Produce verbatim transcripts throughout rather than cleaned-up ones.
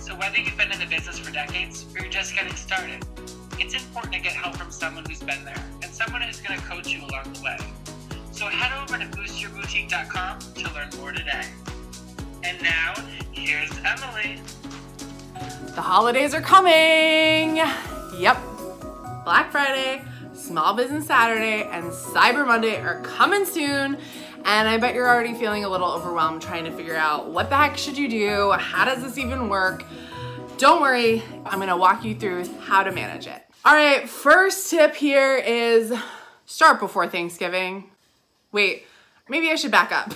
So whether you've been in the business for decades or you're just getting started, it's important to get help from someone who's been there and someone who's going to coach you along the way. So head over to boost your boutique dot com to learn more today. And now, here's Emily. The holidays are coming. Yep. Black Friday, Small Business Saturday, and Cyber Monday are coming soon. And I bet you're already feeling a little overwhelmed trying to figure out what the heck should you do? How does this even work? Don't worry, I'm gonna walk you through how to manage it. All right, first tip here is start before Thanksgiving. Wait, maybe I should back up.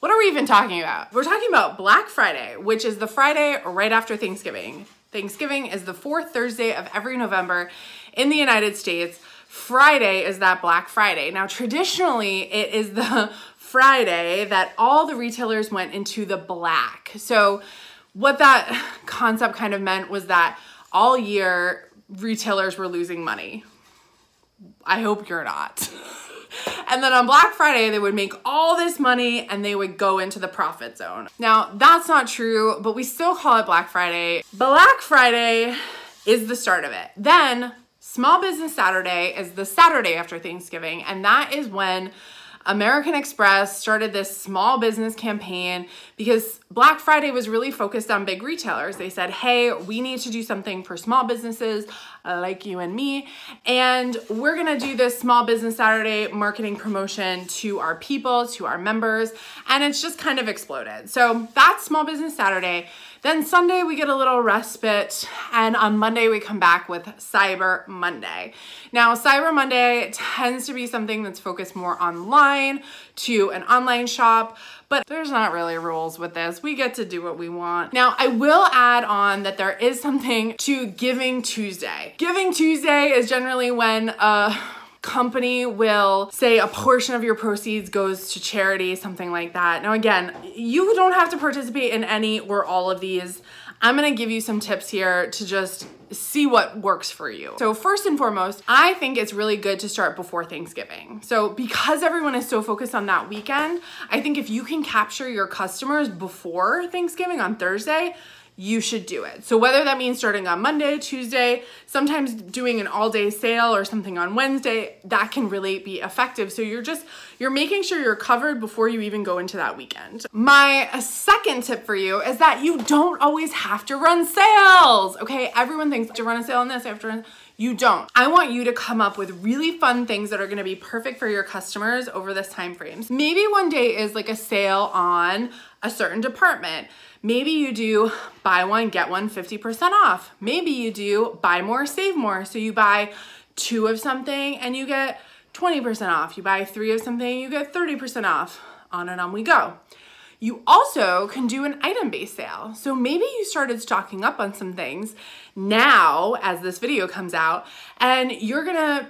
What are we even talking about? We're talking about Black Friday, which is the Friday right after Thanksgiving. Thanksgiving is the fourth Thursday of every November in the United States. Friday is that Black Friday. Now, traditionally, it is the Friday that all the retailers went into the black. So what that concept kind of meant was that all year, retailers were losing money. I hope you're not. And then on Black Friday, they would make all this money and they would go into the profit zone. Now, that's not true, but we still call it Black Friday. Black Friday is the start of it. Then Small Business Saturday is the Saturday after Thanksgiving, and that is when American Express started this small business campaign because Black Friday was really focused on big retailers. They said, hey, we need to do something for small businesses like you and me, and we're gonna do this Small Business Saturday marketing promotion to our people, to our members, and it's just kind of exploded. So that's Small Business Saturday. Then Sunday, we get a little respite, and on Monday, we come back with Cyber Monday. Now, Cyber Monday tends to be something that's focused more online to an online shop, but there's not really rules with this. We get to do what we want. Now, I will add on that there is something to Giving Tuesday. Giving Tuesday is generally when uh, company will say a portion of your proceeds goes to charity, something like that. Now, again, you don't have to participate in any or all of these. I'm gonna give you some tips here to just see what works for you. So first and foremost, I think it's really good to start before Thanksgiving. So because everyone is so focused on that weekend, I think if you can capture your customers before Thanksgiving on Thursday, you should do it. So whether that means starting on Monday, Tuesday, sometimes doing an all-day sale or something on Wednesday, that can really be effective. So you're just, you're making sure you're covered before you even go into that weekend. My second tip for you is that you don't always have to run sales, okay? Everyone thinks to run a sale on this, I have to run. You don't. I want you to come up with really fun things that are gonna be perfect for your customers over this time frame. Maybe one day is like a sale on a certain department. Maybe you do buy one, get one fifty percent off. Maybe you do buy more, save more. So you buy two of something and you get twenty percent off. You buy three of something, you get thirty percent off. On and on we go. You also can do an item-based sale. So maybe you started stocking up on some things now as this video comes out, and you're gonna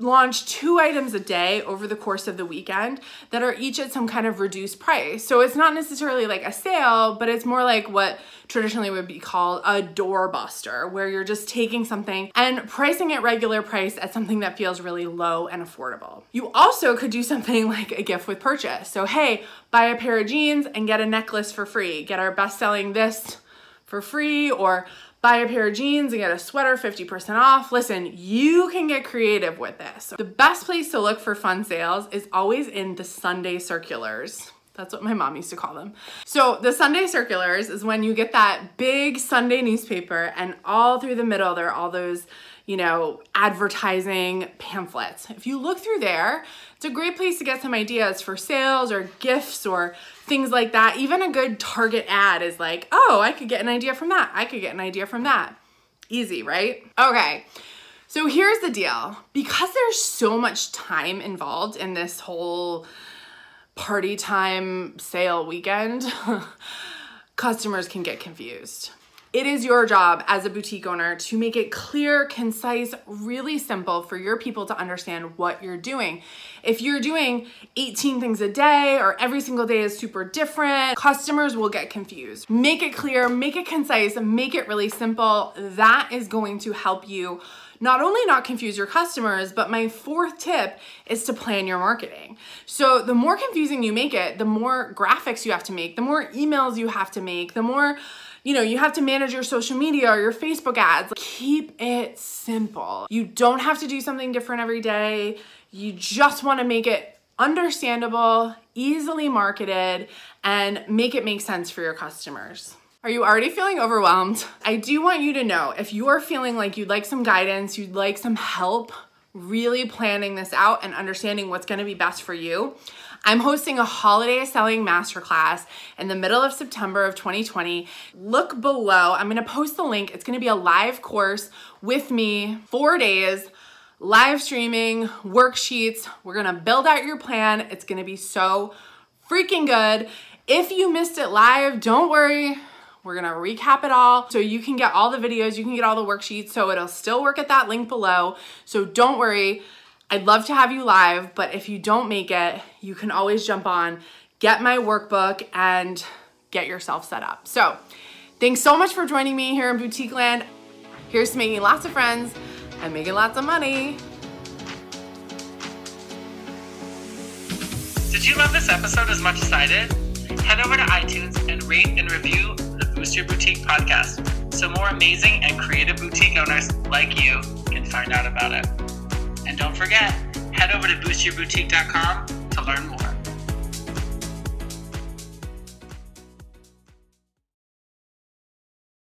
launch two items a day over the course of the weekend that are each at some kind of reduced price. So it's not necessarily like a sale, but it's more like what traditionally would be called a door buster, where you're just taking something and pricing it regular price at something that feels really low and affordable. You also could do something like a gift with purchase. So hey, buy a pair of jeans and get a necklace for free. Get our best-selling this for free, or buy a pair of jeans and get a sweater fifty percent off. Listen, you can get creative with this. The best place to look for fun sales is always in the Sunday circulars. That's what my mom used to call them. So the Sunday circulars is when you get that big Sunday newspaper, and all through the middle, there are all those, you know, advertising pamphlets. If you look through there, it's a great place to get some ideas for sales or gifts or things like that. Even a good Target ad is like, oh, I could get an idea from that. I could get an idea from that. Easy, right? Okay. So here's the deal. Because there's so much time involved in this whole party time sale weekend, customers can get confused. It is your job as a boutique owner to make it clear, concise, really simple for your people to understand what you're doing. If you're doing eighteen things a day or every single day is super different, customers will get confused. Make it clear, make it concise, make it really simple. That is going to help you not only not confuse your customers, but my fourth tip is to plan your marketing. So the more confusing you make it, the more graphics you have to make, the more emails you have to make, the more, you know, you have to manage your social media or your Facebook ads. Keep it simple. You don't have to do something different every day. You just want to make it understandable, easily marketed, and make it make sense for your customers. Are you already feeling overwhelmed? I do want you to know, if you are feeling like you'd like some guidance, you'd like some help really planning this out and understanding what's gonna be best for you, I'm hosting a holiday selling masterclass in the middle of September of twenty twenty. Look below, I'm gonna post the link. It's gonna be a live course with me, four days, live streaming, worksheets. We're gonna build out your plan. It's gonna be so freaking good. If you missed it live, don't worry. We're gonna recap it all so you can get all the videos, you can get all the worksheets, so it'll still work at that link below. So don't worry, I'd love to have you live, but if you don't make it, you can always jump on, get my workbook, and get yourself set up. So thanks so much for joining me here in Boutique Land. Here's to making lots of friends and making lots of money. Did you love this episode as much as I did? Head over to iTunes and rate and review the Boost Your Boutique podcast so more amazing and creative boutique owners like you can find out about it. And don't forget, head over to boost your boutique dot com to learn more.